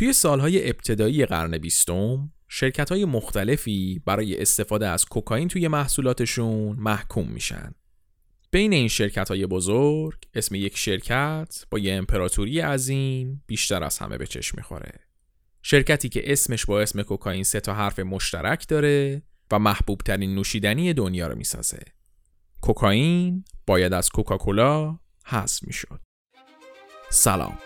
توی سالهای ابتدایی قرن 20 شرکت‌های مختلفی برای استفاده از کوکائین توی محصولاتشون محکوم میشن. بین این شرکت‌های بزرگ اسم یک شرکت با یه امپراتوری عظیم بیشتر از همه به چشم می‌خوره. شرکتی که اسمش با اسم کوکائین 3 حرف مشترک داره و محبوب‌ترین نوشیدنی دنیا رو می‌سازه. کوکائین باید از کوکاکولا حذف می‌شد. سلام.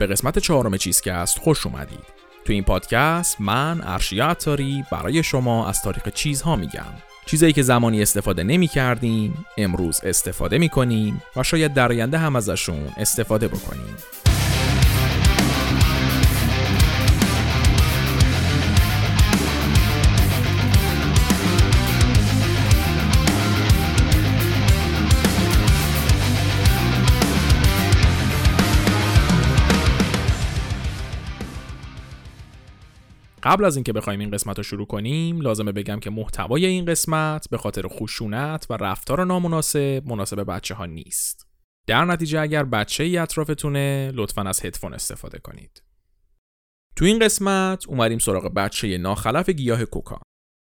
به قسمت 4 چیز که است خوش اومدید. تو این پادکست من ارشیا عطاری برای شما از تاریخ چیزها میگم، چیزایی که زمانی استفاده نمی کردیم امروز استفاده می کنیم و شاید در آینده هم ازشون استفاده بکنیم. قبل از اینکه بخوایم این قسمت رو شروع کنیم لازمه بگم که محتوای این قسمت به خاطر خشونت و رفتار نامناسب مناسب بچه‌ها نیست. در نتیجه اگر بچه‌ای اطرافتونه لطفاً از هدفون استفاده کنید. تو این قسمت اومدیم سراغ بچه ناخلف گیاه کوکا.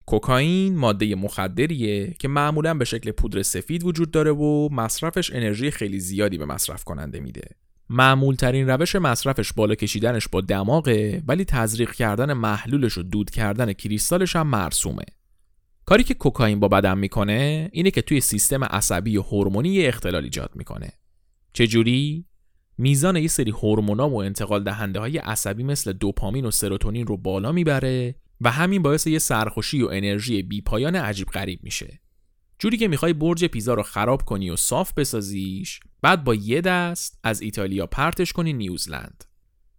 کوکائین ماده مخدریه که معمولاً به شکل پودر سفید وجود داره و مصرفش انرژی خیلی زیادی به مصرف کننده میده. معمول ترین روش مصرفش بالا کشیدنش با دماغه، ولی تزریق کردن محلولش و دود کردن کریستالش هم مرسومه. کاری که کوکائین با بدن میکنه اینه که توی سیستم عصبی و هورمونی اختلال ایجاد میکنه. چجوری؟ میزان یه سری هورمونا و انتقال دهنده های عصبی مثل دوپامین و سروتونین رو بالا میبره و همین باعث یه سرخوشی و انرژی بی پایان عجیب غریب میشه. جوری که میخوای برج پیزا رو خراب کنی و صاف بسازیش، بعد با یه دست از ایتالیا پرتش کنی نیوزلند.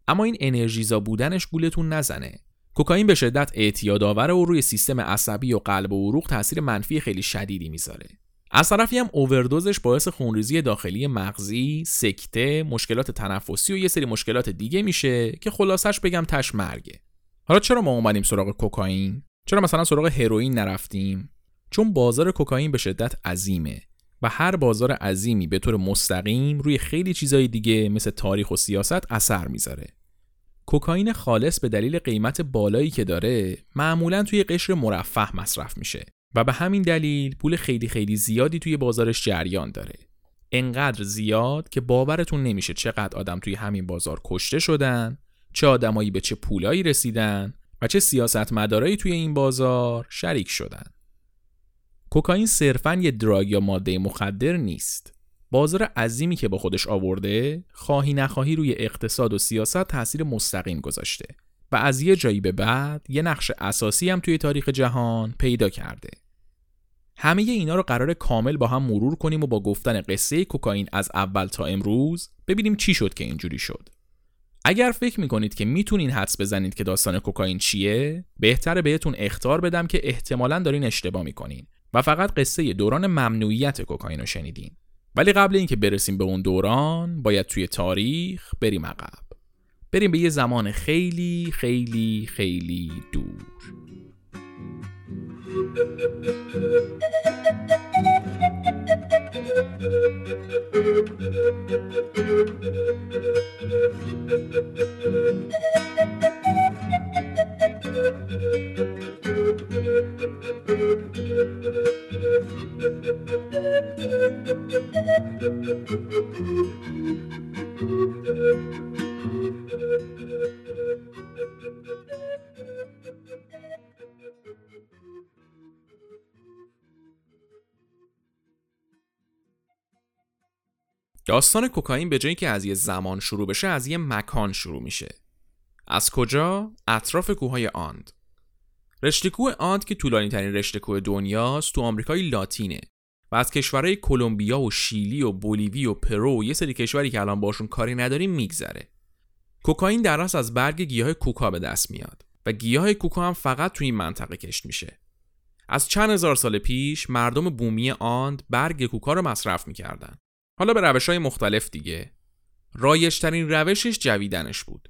اما این انرژیزا بودنش گولتون نزنه. کوکائین به شدت اعتیادآور و روی سیستم عصبی و قلب و عروق تاثیر منفی خیلی شدیدی میذاره. از طرفی هم اووردوزش باعث خونریزی داخلی مغزی، سکته، مشکلات تنفسی و یه سری مشکلات دیگه میشه که خلاصش بگم تش مرگه. حالا چرا ما اومدیم سراغ کوکائین؟ چرا مثلا سراغ هروئین نرفتیم؟ چون بازار کوکائین به شدت عظیمه و هر بازار عظیمی به طور مستقیم روی خیلی چیزای دیگه مثل تاریخ و سیاست اثر میذاره. کوکائین خالص به دلیل قیمت بالایی که داره معمولاً توی قشر مرفه مصرف میشه و به همین دلیل پول خیلی خیلی زیادی توی بازارش جریان داره. انقدر زیاد که باورتون نمیشه چقدر آدم توی همین بازار کشته شدن، چه آدمایی به چه پولایی رسیدن و چه سیاستمدارایی توی این بازار شریک شدن. کوکائین صرفاً یه دراگ یا ماده مخدر نیست. بازار عظیمی که با خودش آورده، خواهی نخواهی روی اقتصاد و سیاست تأثیر مستقیم گذاشته و از یه جایی به بعد یه نقش اساسی هم توی تاریخ جهان پیدا کرده. همه اینا رو قراره کامل با هم مرور کنیم و با گفتن قصه کوکائین از اول تا امروز ببینیم چی شد که اینجوری شد. اگر فکر میکنید که میتونین حدس بزنید که داستان کوکائین چیه، بهتره بهتون اخطار بدم که احتمالاً دارین اشتباه میکنین و فقط قصه دوران ممنوعیت کوکائین رو شنیدین. ولی قبل اینکه برسیم به اون دوران باید توی تاریخ بریم عقب. بریم به یه زمان خیلی خیلی خیلی دور. داستان کوکائین به جایی که از یه زمان شروع بشه از یه مکان شروع میشه. از کجا؟ اطراف کوههای آند. رشته کوه آند که طولانی ترین رشته کوه دنیاست تو آمریکای لاتینه و از کشورهای کلمبیا و شیلی و بولیوی و پرو و یه سری کشوری که الان باشون کاری نداریم میگذره. کوکائین در اصل از برگ گیاه کوکا به دست میاد و گیاه کوکا هم فقط تو این منطقه کشت میشه. از چند هزار سال پیش مردم بومی آند برگ کوکا رو مصرف میکردن. حالا به روش‌های مختلف دیگه. رایج‌ترین روشش جویدنش بود.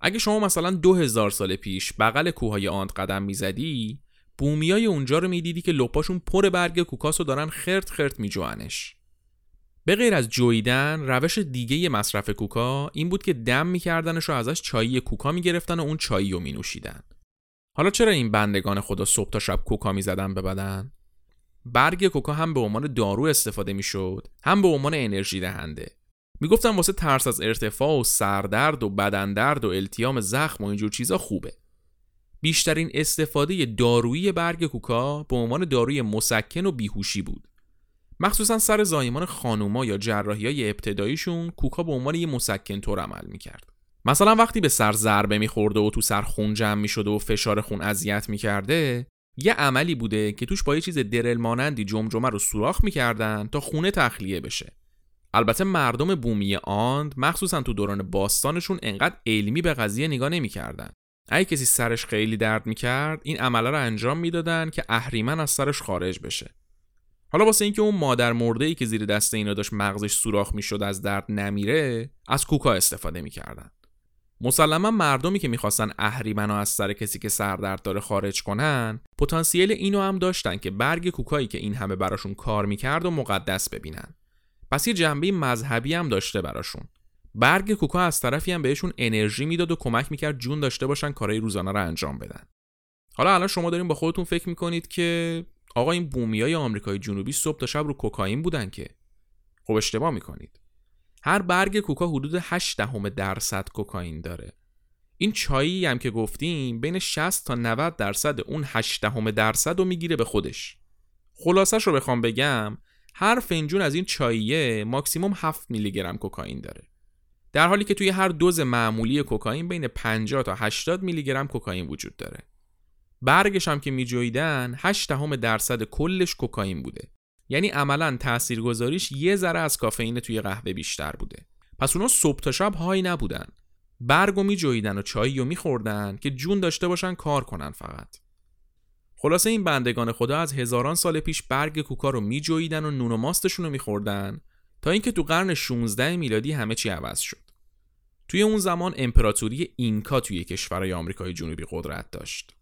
اگه شما مثلا 2000 سال پیش بغل کوههای آند قدم میزدی، بومیای اونجا رو میدیدی که لپاشون پر برگ کوکاسو دارن خرت خرت میجوانش. به غیر از جویدن، روش دیگه مصرف کوکا این بود که دم می‌کردنش و ازش چایی کوکا می‌گرفتن و اون چایی رو می‌نوشیدن. حالا چرا این بندگان خدا صبح تا شب کوکا می‌زدن به بدن؟ برگ کوکا هم به عنوان دارو استفاده می‌شد، هم به عنوان انرژی دهنده. میگفتن واسه ترس از ارتفاع و سردرد و بدن درد و التیام زخم و اینجور چیزا خوبه. بیشترین استفاده دارویی برگ کوکا به عنوان داروی مسکن و بیهوشی بود. مخصوصا سر زایمان خانوما یا جراحی‌های ابتداییشون کوکا به عنوان یه مسکن طور عمل می‌کرد. مثلا وقتی به سر ضربه می‌خورده و تو سر خون جمع می‌شد و فشار خون اذیت می‌کرده، یه عملی بوده که توش با یه چیز درل مانندی جمجمه رو سوراخ می‌کردن تا خون تخلیه بشه. البته مردم بومی آند مخصوصا تو دوران باستانشون انقدر علمی به قضیه نگاه نمی‌کردن. اگه کسی سرش خیلی درد می‌کرد، این عملا رو انجام می‌دادن که اهریمن از سرش خارج بشه. حالا واسه اینکه اون مادر مرده‌ای که زیر دست اینا داشت مغزش سوراخ می‌شد از درد نمیره، از کوکا استفاده می‌کردن. مسلماً مردمی که می‌خواستن اهریمنو از سر کسی که سردرد داره خارج کنن، پتانسیل اینو هم داشتن که برگ کوکایی که این همه براشون کار می‌کرد و مقدس ببینن. پس یه جنبه مذهبی هم داشته براشون. برگ کوکا از طرفی هم بهشون انرژی میداد و کمک میکرد جون داشته باشن کارهای روزانه رو انجام بدن. حالا الان شما دارین با خودتون فکر میکنید که آقا این بومیای آمریکای جنوبی صبح تا شب رو کوکائین بودن که. خب اشتباه میکنید. هر برگ کوکا حدود 0.8% کوکائین داره. این چایی هم که گفتیم بین 60 تا 90% اون 0.8% رو میگیره به خودش. خلاصش رو بخوام بگم، هر فنجون از این چاییه ماکسیموم 7 میلی گرم کوکائین داره. در حالی که توی هر دوز معمولی کوکائین بین 50 تا 80 میلی گرم کوکائین وجود داره. برگش هم که میجویدن 0.8% کلش کوکائین بوده. یعنی عملاً تاثیرگذاریش یه ذره از کافئین توی قهوه بیشتر بوده. پس اونا صبح تا شب های نبودن. برگو میجویدن و چایی رو میخوردن که جون داشته باشن کار کنن فقط. خلاصه این بندگان خدا از هزاران سال پیش برگ کوکا رو میجویدن و نون و ماستشون رو میخوردن تا اینکه تو قرن 16 میلادی همه چی عوض شد. توی اون زمان امپراتوری اینکا توی کشورهای آمریکای جنوبی قدرت داشت.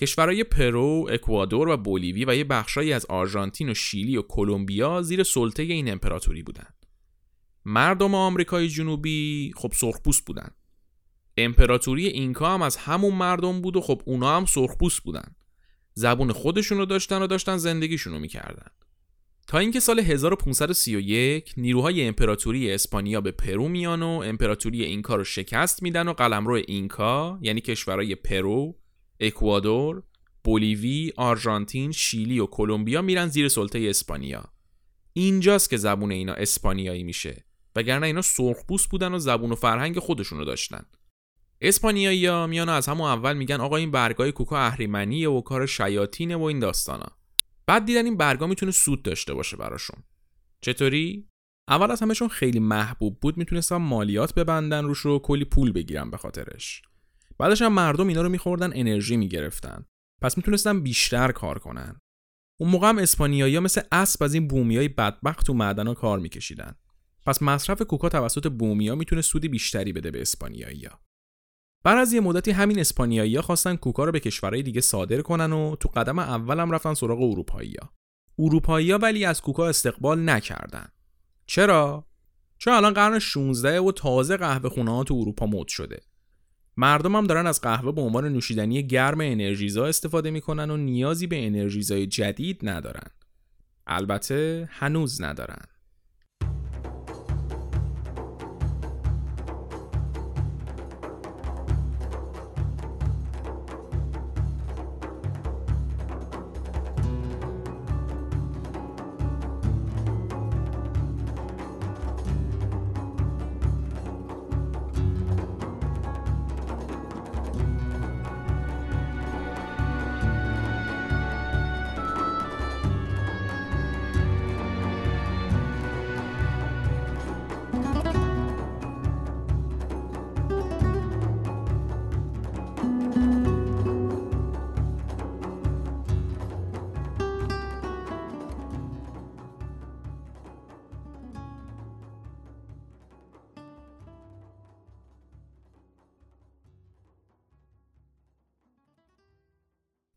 کشورهای پرو، اکوادور و بولیوی و یه بخشایی از آرژانتین و شیلی و کلمبیا زیر سلطه این امپراتوری بودن. مردم آمریکای جنوبی خب سرخپوست بودن. امپراتوری اینکا هم از همون مردم بود و خب اونا هم سرخپوست بودن. زبون خودشون رو داشتن و داشتن زندگیشون رو می‌کردن. تا اینکه سال 1531 نیروهای امپراتوری اسپانیا به پرو میان و امپراتوری اینکا رو شکست میدن و قلمرو اینکا یعنی کشورهای پرو، اکوادور، بولیوی، آرژانتین، شیلی و کلمبیا میرن زیر سلطه اسپانیا. اینجاست که زبون اینا اسپانیایی میشه، وگرنه اینا سرخپوست بودن و زبون و فرهنگ خودشون رو داشتن. اسپانیایی‌ها میان از همون اول میگن آقا این برگای کوکا اهریمنیه و کار شیاطینه و این داستانا. بعد دیدن این برگا میتونه سود داشته باشه براشون. چطوری؟ اول از همهشون خیلی محبوب بود، میتونستن مالیات ببندن روش و کلی پول بگیرن به خاطرش. بعدش هم مردم اینا رو میخوردن انرژی میگرفتن. پس میتونستن بیشتر کار کنن. اون موقع هم اسپانیایی‌ها مثل اسب از این بومیای بدبخت تو معدنا کار میکشیدن. پس مصرف کوکا توسط بومی‌ها میتونه سودی بیشتری بده به اسپانیایی‌ها. بعد از یه مدتی همین اسپانیایی‌ها خواستن کوکا رو به کشورهای دیگه صادر کنن و تو قدم اول هم رفتن سراغ اروپایی‌ها. اروپایی‌ها ولی از کوکا استقبال نکردن. چرا؟ چون الان قرن 16 و تازه قهوه‌خونه‌ها تو اروپا مد شده. مردم هم دارن از قهوه به عنوان نوشیدنی گرم انرژیزا استفاده می‌کنن و نیازی به انرژیزای جدید ندارن. البته هنوز ندارن.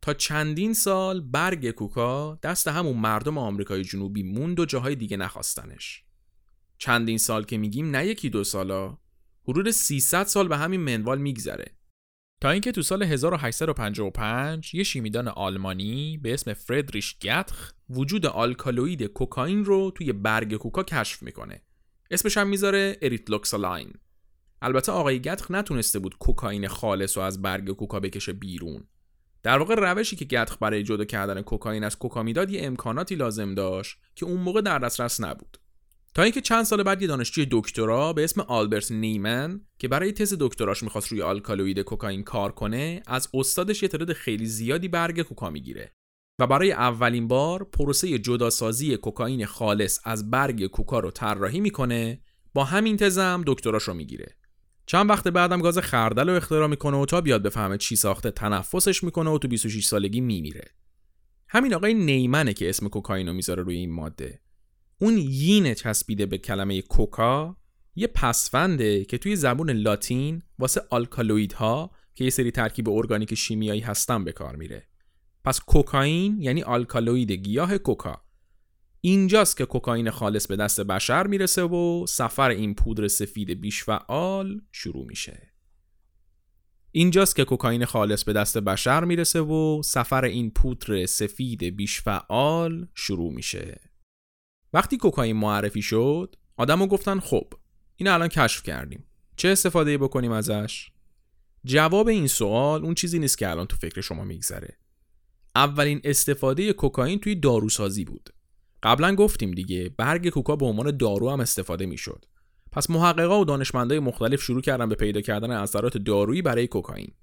تا چندین سال برگ کوکا دست همون مردم آمریکای جنوبی موند و جاهای دیگه نخواستنش. چندین سال که میگیم نه یکی دو سالا، حدود 300 سال به همین منوال میگذره. تا اینکه تو سال 1855 یه شیمیدان آلمانی به اسم فریدریش گتخ وجود آلکالوئید کوکائین رو توی برگ کوکا کشف میکنه. اسمش هم میذاره اریتروکسلاین. البته آقای گتخ نتونسته بود کوکائین خالص رو از برگ کوکا بکشه بیرون. در واقع روشی که گتخ برای جدا کردن کوکائین از کوکا میداد یه امکاناتی لازم داشت که اون موقع در دسترس نبود. تا اینکه چند سال بعد یه دانشجوی دکترا به اسم آلبرت نیمن که برای تز دکتراش میخواست روی آلکالوئید کوکائین کار کنه، از استادش یه تعداد خیلی زیادی برگ کوکا میگیره و برای اولین بار پروسه جداسازی کوکائین خالص از برگ کوکا رو طراحی میکنه. با همین تزم دکتراش رو میگیره. چند وقت بعدم گاز خردل رو اختراع میکنه و تا بیاد بفهمه چی ساخته تنفسش میکنه و تو 26 سالگی میمیره. همین آقای نیمنه که اسم کوکائین رو میذاره روی این ماده. اون یین چسبیده به کلمه کوکا یه پسفنده که توی زبون لاتین واسه آلکالوئیدها که یه سری ترکیب ارگانیک شیمیایی هستن به کار میره. پس کوکائین یعنی آلکالوئید گیاه کوکا. اینجاست که کوکائین خالص به دست بشر میرسه و سفر این پودر سفید بیشفعال شروع میشه. وقتی کوکائین معرفی شد، آدمو گفتن خب، اینو الان کشف کردیم. چه استفاده بکنیم ازش؟ جواب این سوال اون چیزی نیست که الان تو فکر شما میگذره. اولین استفاده کوکائین توی داروسازی بود. قبلا گفتیم دیگه، برگ کوکا به عنوان دارو هم استفاده میشد. پس محققا و دانشمندای مختلف شروع کردن به پیدا کردن اثرات دارویی برای کوکائین.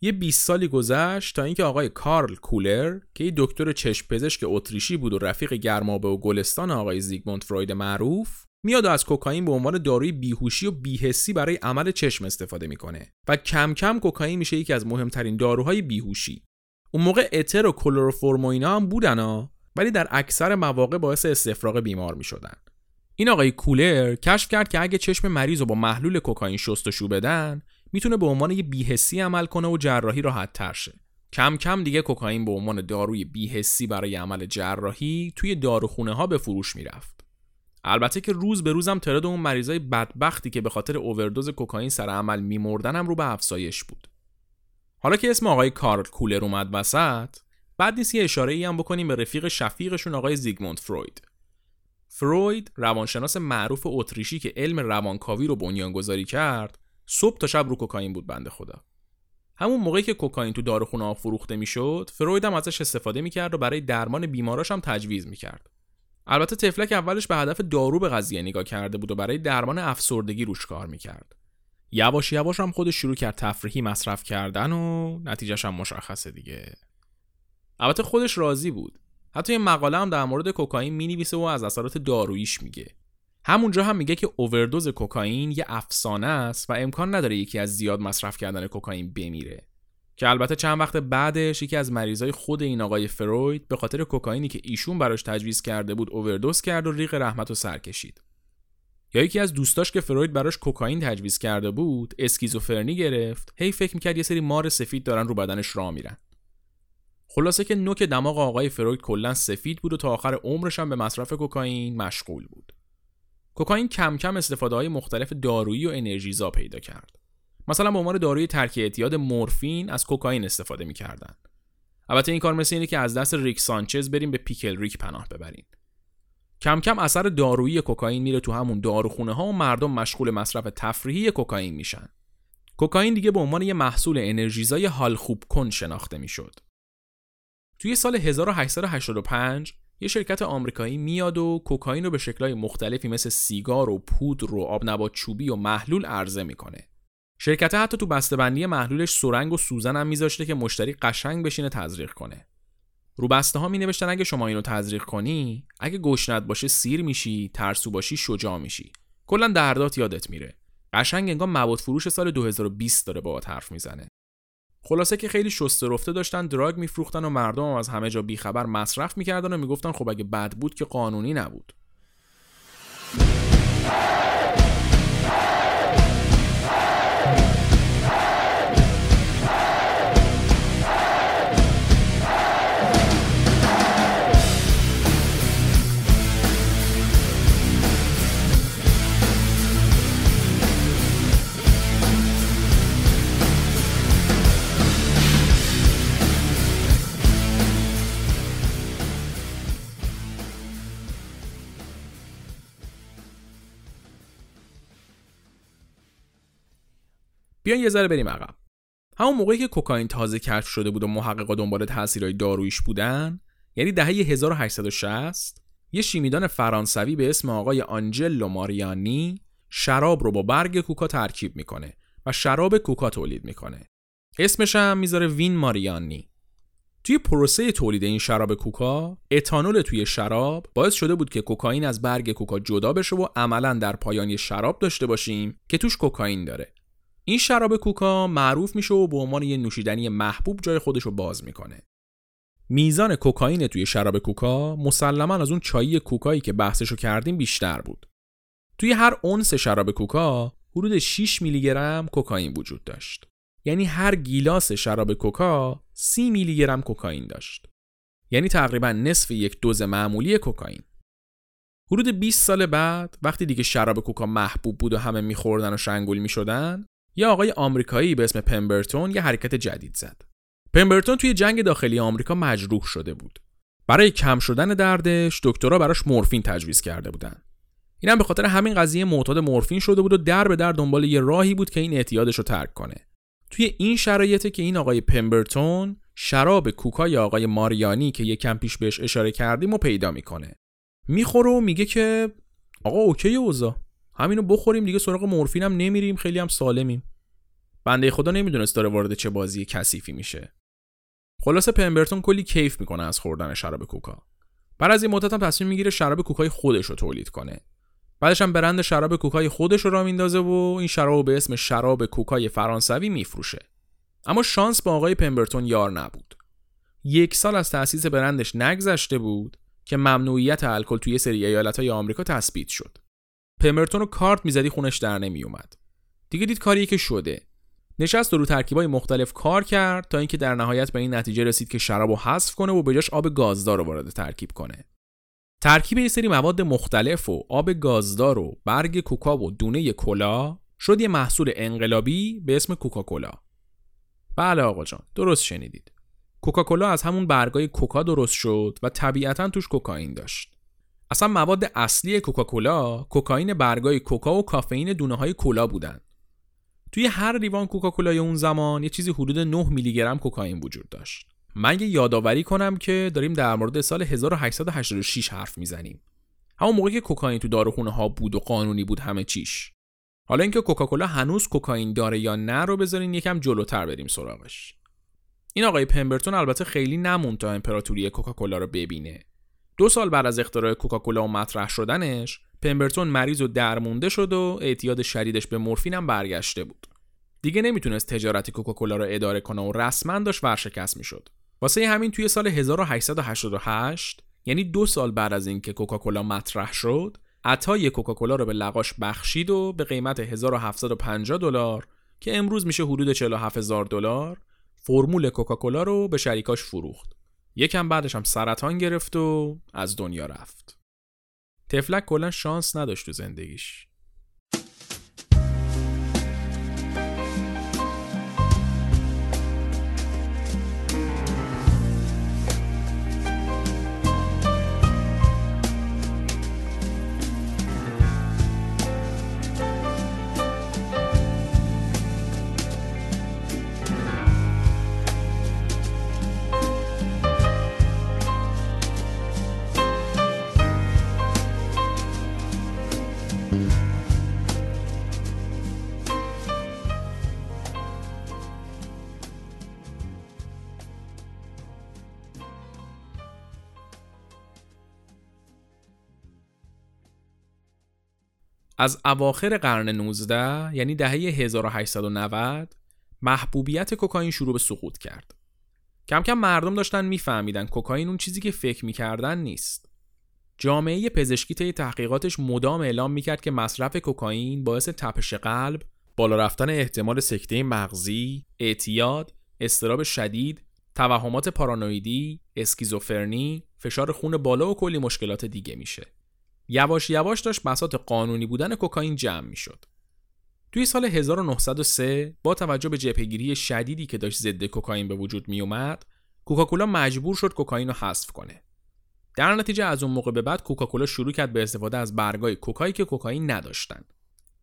یه 20 سالی گذشت تا اینکه آقای کارل کولر که یه دکتر چشم پزشک اتریشی بود و رفیق گرمابه و گلستان آقای زیگموند فروید معروف، میاد از کوکائین به عنوان داروی بیهوشی و بی‌حسی برای عمل چشم استفاده میکنه و کم کم کوکائین میشه یکی از مهمترین داروهای بیهوشی. اون موقع اتر و کلروفرم و اینا هم بودن، ولی در اکثر مواقع باعث استفراغ بیمار میشدن. این آقای کولر کشف کرد که اگه چشم مریض رو با محلول کوکائین شستشو بدن، میتونه به عنوان یه بی‌حسی عمل کنه و جراحی راحت تر شه. کم کم دیگه کوکائین به عنوان داروی بی‌حسی برای عمل جراحی توی داروخونه ها به فروش میرفت. البته که روز به روزم تعداد اون مریضای بدبختی که به خاطر اووردوز کوکائین سر عمل میمردن هم رو به افزایش بود. حالا که اسم آقای کارل کولر اومد وسط، بعد نیست یه اشاره‌ای هم بکنیم به رفیق شفیقشون آقای زیگموند فروید. فروید روانشناس معروف اتریشی که علم روانکاوی رو بنیانگذاری کرد، صبح تا شب رو کوکائین بود بنده خدا. همون موقعی که کوکائین تو داروخونه‌ها فروخته میشد، فروید هم ازش استفاده میکرد و برای درمان بیماراش هم تجویز میکرد. البته تفلک اولش به هدف دارو به قضیه نگاه کرده بود و برای درمان افسردگی روش کار میکرد. یواش یواش هم خودش شروع کرد تفریحی مصرف کردن و نتیجه‌ش هم مشخصه دیگه. البته خودش راضی بود. حتی یه مقاله هم در مورد کوکائین می‌نویسه و از اثرات داروییش میگه. همونجا هم میگه که اووردوز کوکائین یه افسانه است و امکان نداره یکی از زیاد مصرف کردن کوکائین بمیره. که البته چند وقت بعدش یکی از مریضای خود این آقای فروید به خاطر کوکائینی که ایشون براش تجویز کرده بود اووردوز کرد و ریق رحمت رو سر کشید. یا یکی از دوستاش که فروید براش کوکائین تجویز کرده بود، اسکیزوفرنی گرفت، هی فکر می‌کرد یه سری مار سفید دارن رو بدنش راه میرن. خلاصه که نوک دماغ آقای فروید کلاً سفید بود و تا آخر عمرش هم به مصرف کوکائین مشغول بود. کوکائین کم کم استفاده‌های مختلف دارویی و انرژیزا پیدا کرد. مثلا به عنوان داروی ترک اعتیاد مورفین از کوکائین استفاده می‌کردن. البته این کار مثل اینه که از دست ریک سانچز بریم به پیکل ریک پناه ببرین. کم کم اثر دارویی کوکائین میره تو همون داروخونه‌ها و مردم مشغول مصرف تفریحی کوکائین میشن. کوکائین دیگه به عنوان یه محصول انرژیزای حال خوب کن شناخته میشد. توی سال 1885 یه شرکت آمریکایی میاد و کوکائین رو به شکل‌های مختلفی مثل سیگار و پودر و آب نبات چوبی و محلول عرضه میکنه. شرکت حتی تو بسته‌بندی محلولش سرنگ و سوزن هم میذاشته که مشتری قشنگ بشینه تزریق کنه. رو بسته‌ها مینوشتن اگه شما اینو تزریق کنی، اگه گشنت باشه سیر میشی، ترسو باشی شجاع میشی. کلاً دردات یادت میره. قشنگ انگار مواد فروش سال 2020 داره باهات حرف میزنه. خلاصه که خیلی شسته رفته داشتن دراگ میفروختن و مردم از همه جا بیخبر مصرف میکردن و میگفتن خب اگه بد بود که قانونی نبود. بیاین یه ذره بریم عقب. همون موقعی که کوکائین تازه کشف شده بود و محققا دنبال تاثیرای داروییش بودن، یعنی دهه 1860، یه شیمیدان فرانسوی به اسم آقای آنجلو ماریانی شراب رو با برگ کوکا ترکیب میکنه و شراب کوکا تولید میکنه. اسمش هم میذاره وین ماریانی. توی پروسه تولید این شراب کوکا، اتانول توی شراب باعث شده بود که کوکائین از برگ کوکا جدا بشه و عملاً در پایان یه شراب داشته باشیم که توش کوکائین داره. این شراب کوکا معروف میشه و به عنوان یه نوشیدنی محبوب جای خودش رو باز میکنه. میزان کوکائین توی شراب کوکا مسلماً از اون چایی کوکایی که بحثشو کردیم بیشتر بود. توی هر اونس شراب کوکا حدود 6 میلی گرم کوکائین وجود داشت. یعنی هر گیلاس شراب کوکا 30 میلی گرم کوکائین داشت. یعنی تقریباً نصف یک دوز معمولی کوکائین. حدود 20 سال بعد وقتی دیگه شراب کوکا محبوب بود و همه می‌خوردن و شنگول می‌شدن، یه آقای آمریکایی به اسم پمبرتون یه حرکت جدید زد. پمبرتون توی جنگ داخلی آمریکا مجروح شده بود. برای کم شدن دردش دکترها براش مورفین تجویز کرده بودن. اینم به خاطر همین قضیه معتاد مورفین شده بود و در به در دنبال یه راهی بود که این اعتیادش رو ترک کنه. توی این شرایطه که این آقای پمبرتون شراب کوکای آقای ماریانی که یکم پیش بهش اشاره کردیم و پیدا میکنه. میخوره و میگه که آقا اوکی اوزا، همینو بخوریم دیگه، سراغ مورفین هم نمیریم، خیلی هم سالمیم. بنده خدا نمیدونست داره وارد چه بازی کثیفی میشه. خلاصه پمبرتون کلی کیف میکنه از خوردن شراب کوکا. بعد از این مدت هم تصمیم میگیره شراب کوکای خودش رو تولید کنه. بعدش هم برند شراب کوکای خودش رو راه میندازه و این شراب رو به اسم شراب کوکای فرانسوی میفروشه. اما شانس با آقای پمبرتون یار نبود. 1 سال از تأسیس برندش نگذشته بود که ممنوعیت الکل توی سری ایالت‌های آمریکا تثبیت شد. پمبرتون رو کارت میزدی خونش در نمیومد. دیگه دید کاری که شده. نشست رو ترکیبای مختلف کار کرد تا اینکه در نهایت به این نتیجه رسید که شرابو حذف کنه و به جاش آب گازدار رو وارد ترکیب کنه. ترکیب یه سری مواد مختلف و آب گازدار و برگ کوکا و دونه کلا شد یه محصول انقلابی به اسم کوکاکولا. بله آقا جان، درست شنیدید. کوکاکولا از همون برگای کوکا درست شد و طبیعتاً توش کوکائین داشت. اصلا مواد اصلی کوکاکولا کوکائین برگای کوکا و کافئین دونه‌های کولا بودن. توی هر لیوان کوکاکولای اون زمان یه چیزی حدود 9 میلی گرم کوکائین وجود داشت. من یه یادآوری کنم که داریم در مورد سال 1886 حرف میزنیم. همون موقعی که کوکائین تو داروخونه ها بود و قانونی بود همه چیش. حالا اینکه کوکاکولا هنوز کوکائین داره یا نه رو بذارین یکم جلوتر بریم سراغش. این آقای پمبرتون البته خیلی نموند تا امپراتوری کوکاکولا رو ببینه. 2 سال بعد از اختراع کوکاکولا و مطرح شدنش، پمبرتون مریض و درمونده شد و اعتیاد شدیدش به مورفین هم برگشته بود. دیگه نمیتونست تجارت کوکاکولا رو اداره کنه و رسما داشت ورشکست میشد. واسه همین توی سال 1888، یعنی 2 سال بعد از اینکه کوکاکولا مطرح شد، عطای کوکاکولا رو به لقاش بخشید و به قیمت $1750 که امروز میشه حدود $47,000 فرمول کوکاکولا رو به شریکاش فروخت. یکم بعدش هم سرطان گرفت و از دنیا رفت. تفلک کلا شانس نداشت تو زندگیش. از اواخر قرن 19 یعنی دهه 1890 محبوبیت کوکائین شروع به سقوط کرد. کم کم مردم داشتن میفهمیدن کوکائین اون چیزی که فکر میکردن نیست. جامعه پزشکی طی تحقیقاتش مدام اعلام میکرد که مصرف کوکائین باعث تپش قلب، بالا رفتن احتمال سکته مغزی، اعتیاد، اضطراب شدید، توهمات پارانویدی، اسکیزوفرنی، فشار خون بالا و کلی مشکلات دیگه میشه. یواش یواش داشت بساط قانونی بودن کوکائین جمع میشد. توی سال 1903 با توجه به جبهه‌گیری شدیدی که داشت ضد کوکائین به وجود می اومد، کوکاکولا مجبور شد کوکائین رو حذف کنه. در نتیجه از اون موقع به بعد کوکاکولا شروع کرد به استفاده از برگای کوکایی که کوکائین نداشتن.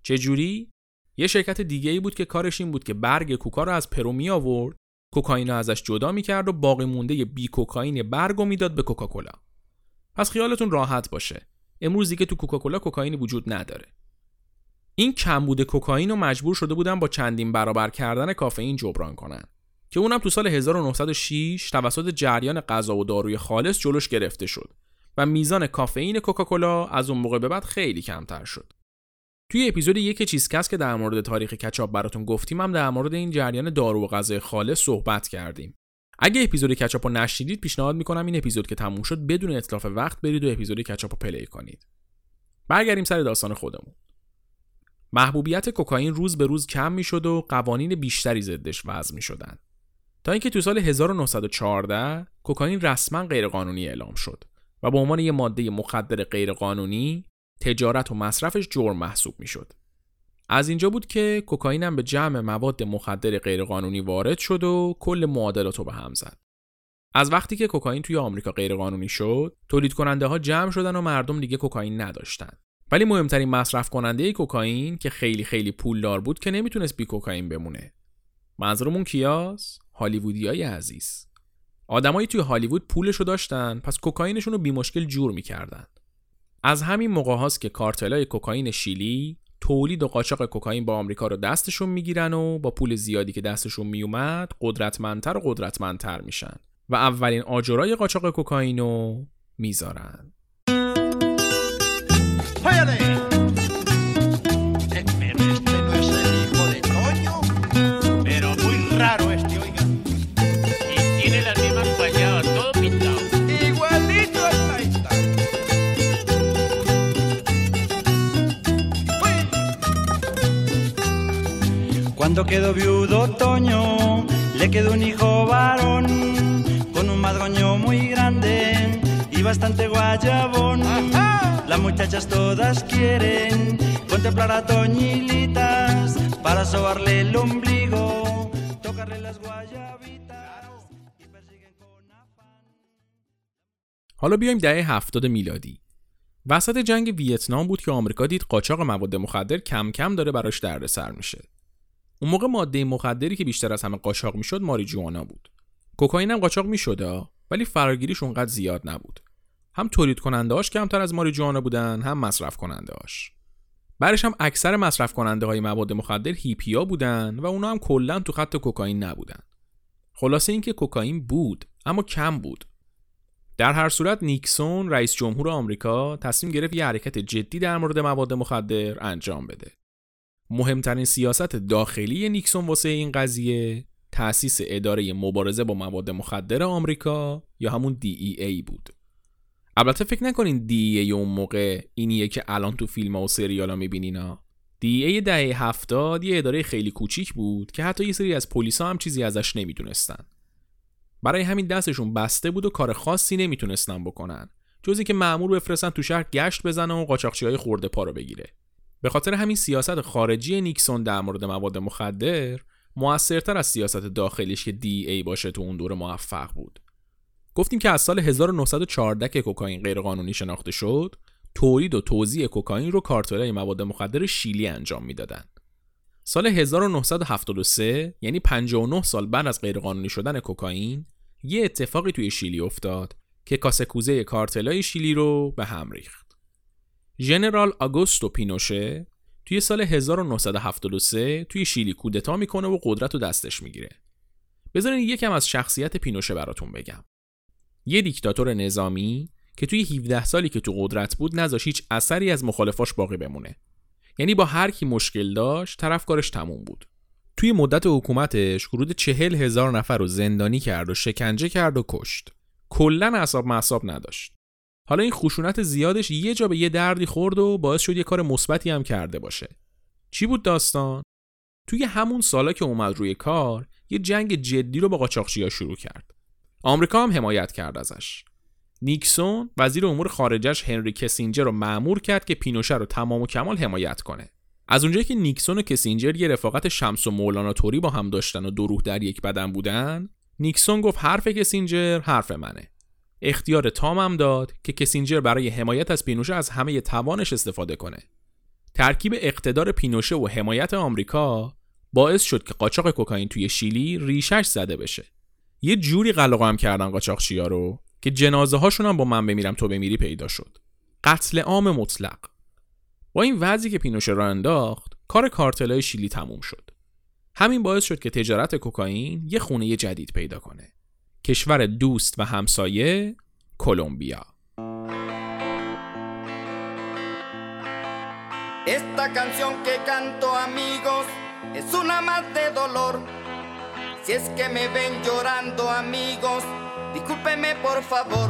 چه جوری؟ یه شرکت دیگه‌ای بود که کارش این بود که برگ کوکا رو از پرو می آورد، کوکائین رو ازش جدا می‌کرد و باقی مونده بی کوکائین برگ رو میداد به کوکاکولا. پس خیالتون راحت باشه، امروز دیگه تو کوکاکولا کوکائین وجود نداره. این کمبود کوکائین رو مجبور شده بودن با چندین برابر کردن کافئین جبران کنن که اونم تو سال 1906 توسط جریان غذا و داروی خالص جلوش گرفته شد و میزان کافئین کوکاکولا از اون موقع به بعد خیلی کمتر شد. توی اپیزود یک چیز کس که در مورد تاریخ کچاپ براتون گفتیم هم در مورد این جریان دارو و غذای خالص صحبت کردیم. اگه اپیزود کچاپو نشنیدید پیشنهاد میکنم این اپیزود که تموم شد بدون اتلاف وقت برید و اپیزود کچاپو پلی کنید. برگردیم سر داستان خودمون. محبوبیت کوکائین روز به روز کم میشد و قوانین بیشتری ضدش وضع میشدن. تا اینکه تو سال 1914 کوکائین رسما غیرقانونی اعلام شد و به عنوان یک ماده مخدر غیرقانونی تجارت و مصرفش جرم محسوب میشد. از اینجا بود که کوکائین هم به جمع مواد مخدر غیرقانونی وارد شد و کل معادلات رو به هم زد. از وقتی که کوکائین توی آمریکا غیرقانونی شد، تولید کننده ها جمع شدن و مردم دیگه کوکائین نداشتن. ولی مهمترین مصرف کننده کوکائین که خیلی خیلی پولدار بود که نمیتونست بی کوکائین بمونه. منظورمون کیاس؟ هالیوودیای عزیز. آدمایی توی هالیوود پولشو داشتن، پس کوکائینشون رو بی مشکل جور می‌کردن. از همین موقع هاست که کارتلای کوکائین شیلی تولید و قاچاق کوکائین با آمریکا رو دستشون میگیرن و با پول زیادی که دستشون میومد قدرتمندتر و قدرتمندتر میشن و اولین آجرای قاچاق کوکائین رو میذارن. Cuando quedó viudo Toño, le quedó un hijo varón, con un madroño muy grande y bastante guayabón. ¡Ajá! Las muchachas todas quieren contemplar a Toñilitas para sobarle el ombligo, tocarle las guayabitas y persiguen con afán. حالا بیایم دهه 70 میلادی. وسط جنگ ویتنام بود که آمریکا دید قاچاق مواد مخدر کم کم داره براش دردسر میشه. اون موقع ماده مخدری که بیشتر از همه قاچاق میشد ماریجوانا بود. کوکائین هم قاچاق میشد ولی فراگیریش اونقدر زیاد نبود. هم تولید کننده هاش کمتر از ماریجوانا بودن، هم مصرف کننده هاش. برش هم اکثر مصرف کننده های مواد مخدر هیپیا بودن و اونا هم کلا تو خط کوکائین نبودن. خلاصه اینکه کوکائین بود اما کم بود. در هر صورت نیکسون رئیس جمهور آمریکا تصمیم گرفت یه حرکت جدی در مورد مواد مخدر انجام بده. مهمترین سیاست داخلی نیکسون واسه این قضیه تأسیس اداره مبارزه با مواد مخدر آمریکا یا همون DEA بود. البته فکر نکنین DEA اون موقع اینیه که الان تو فیلم‌ها و سریال‌ها می‌بینینا. DEA دهه 70 یه اداره خیلی کوچیک بود که حتی یه سری از پلیسا هم چیزی ازش نمی‌دونستان. برای همین دستشون بسته بود و کار خاصی نمی‌تونستان بکنن. جز اینکه مأمور بفرستن تو شهر گشت بزنه و قاچاقچی‌های خورده پا رو بگیره. به خاطر همین سیاست خارجی نیکسون در مورد مواد مخدر موثرتر از سیاست داخلیش که DEA باشه تو اون دوره موفق بود. گفتیم که از سال 1914 که کوکائین غیرقانونی شناخته شد، تولید و توزیع کوکائین رو کارتل‌های مواد مخدر شیلی انجام میدادن. سال 1973 یعنی 59 سال بعد از غیرقانونی شدن کوکائین، یه اتفاقی توی شیلی افتاد که کاسه کوزه کارتل‌های شیلی رو به هم ریخت. ژنرال آگوستو پینوشه توی سال 1973 توی شیلی کودتا میکنه و قدرت رو دستش میگیره. بذارین یکم از شخصیت پینوشه براتون بگم. یه دیکتاتور نظامی که توی 17 سالی که تو قدرت بود نذاش هیچ اثری از مخالفاش باقی بمونه. یعنی با هر کی مشکل داشت طرفکارش تموم بود. توی مدت حکومتش حدود 40,000 نفر رو زندانی کرد و شکنجه کرد و کشت. کلاً اعصاب معصاب نداشت. حالا این خشونت زیادش یه جا به یه دردی خورد و باعث شد یه کار مثبتی هم کرده باشه. چی بود داستان؟ توی همون سالا که اومد روی کار، یه جنگ جدی رو با قاچاقچی‌ها شروع کرد. آمریکا هم حمایت کرد ازش. نیکسون وزیر امور خارجه‌اش هنری کیسینجر رو مأمور کرد که پینوشه رو تمام و کمال حمایت کنه. از اونجایی که نیکسون و کیسینجر یه رفاقت شمس و مولانا طوری با هم داشتن و دو روح در یک بدن بودن، نیکسون گفت حرف کیسینجر حرف منه. اختیار تامم داد که کیسینجر برای حمایت از پینوشه از همه توانش استفاده کنه. ترکیب اقتدار پینوشه و حمایت آمریکا باعث شد که قاچاق کوکائین توی شیلی ریشش زده بشه. یه جوری قلقم کردن قاچاقچیا رو که جنازه هاشون هم با من بمیرم تو بمیری پیدا شد. قتل عام مطلق. با این وضعی که پینوشه را انداخت، کار کارتل‌های شیلی تموم شد. همین باعث شد که تجارت کوکائین یه خونه جدید پیدا کنه. کشور دوست و همسایه کلمبیا. Esta canción que canto amigos es una más de dolor. Si es que me ven llorando amigos, discúlpenme por favor.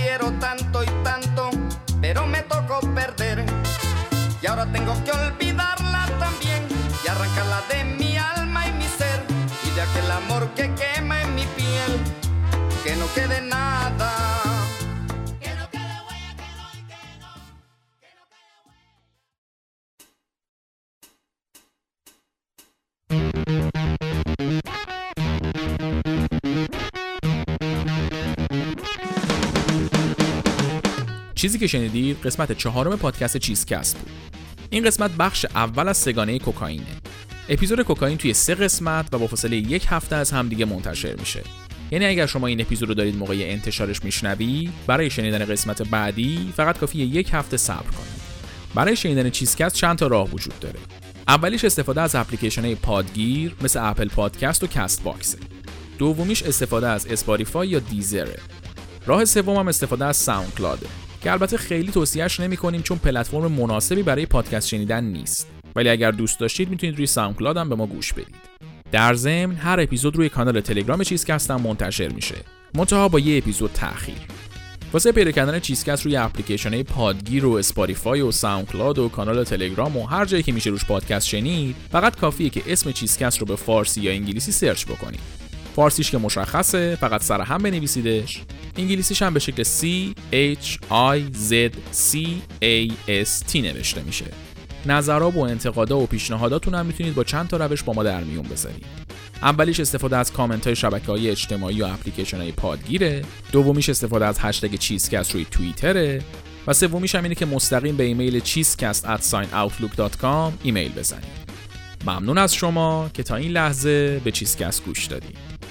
Quiero tanto y tanto, pero me tocó perder. Y ahora tengo que olvidarla también y arrancarla de mi alma y mi ser y de aquel amor que quema en mi piel. Que no quede nada. Que no quede huella, que no y que no. Que no quede huella. چیزی که شنیدید قسمت 4 پادکست چیزکست بود. این قسمت بخش اول از سگانه کوکائینه. اپیزود کوکائین توی 3 قسمت و با فاصله 1 هفته از هم دیگه منتشر میشه. یعنی اگر شما این اپیزود رو دارید موقع انتشارش میشنوی، برای شنیدن قسمت بعدی فقط کافیه 1 هفته صبر کنید. برای شنیدن چیزکست چند تا راه وجود داره. اولیش استفاده از اپلیکیشن‌های پادگیر مثل اپل پادکست و کست باکس. دومیش استفاده از اسپاتیفای یا دیزره. راه سومم استفاده از ساوندکلاود. که البته خیلی توصیهش نمی‌کنیم چون پلتفرم مناسبی برای پادکست شنیدن نیست، ولی اگر دوست داشتید میتونید روی ساوندکلاود هم به ما گوش بدید. در ضمن هر اپیزود روی کانال تلگرام چیزکست هم منتشر میشه، منتها با یه اپیزود تأخیر. واسه پیدا کردن چیزکست روی اپلیکیشن‌های پادگیر و اسپاتیفای و ساوندکلاود و کانال تلگرام و هر جایی که میشه روش پادکست شنید، فقط کافیه که اسم چیزکست رو به فارسی یا انگلیسی سرچ بکنید. فارسیش که مشخصه، فقط سر هم بنویسیدش. انگلیسیش هم به شکل CHIZCAST نوشته میشه. نظرها و انتقادا و پیشنهاداتون هم میتونید با چند تا روش با ما در میون بذارید. اولیش استفاده از کامنت های شبکه‌های اجتماعی و اپلیکیشن های پادگیره، دومیش استفاده از هشتگ چیزکست روی توییتره و سومیش هم اینه که مستقیم به ایمیل cheesecast@outlook.com ایمیل بزنید. ممنون از شما که تا این لحظه به چیزکست گوش دادید.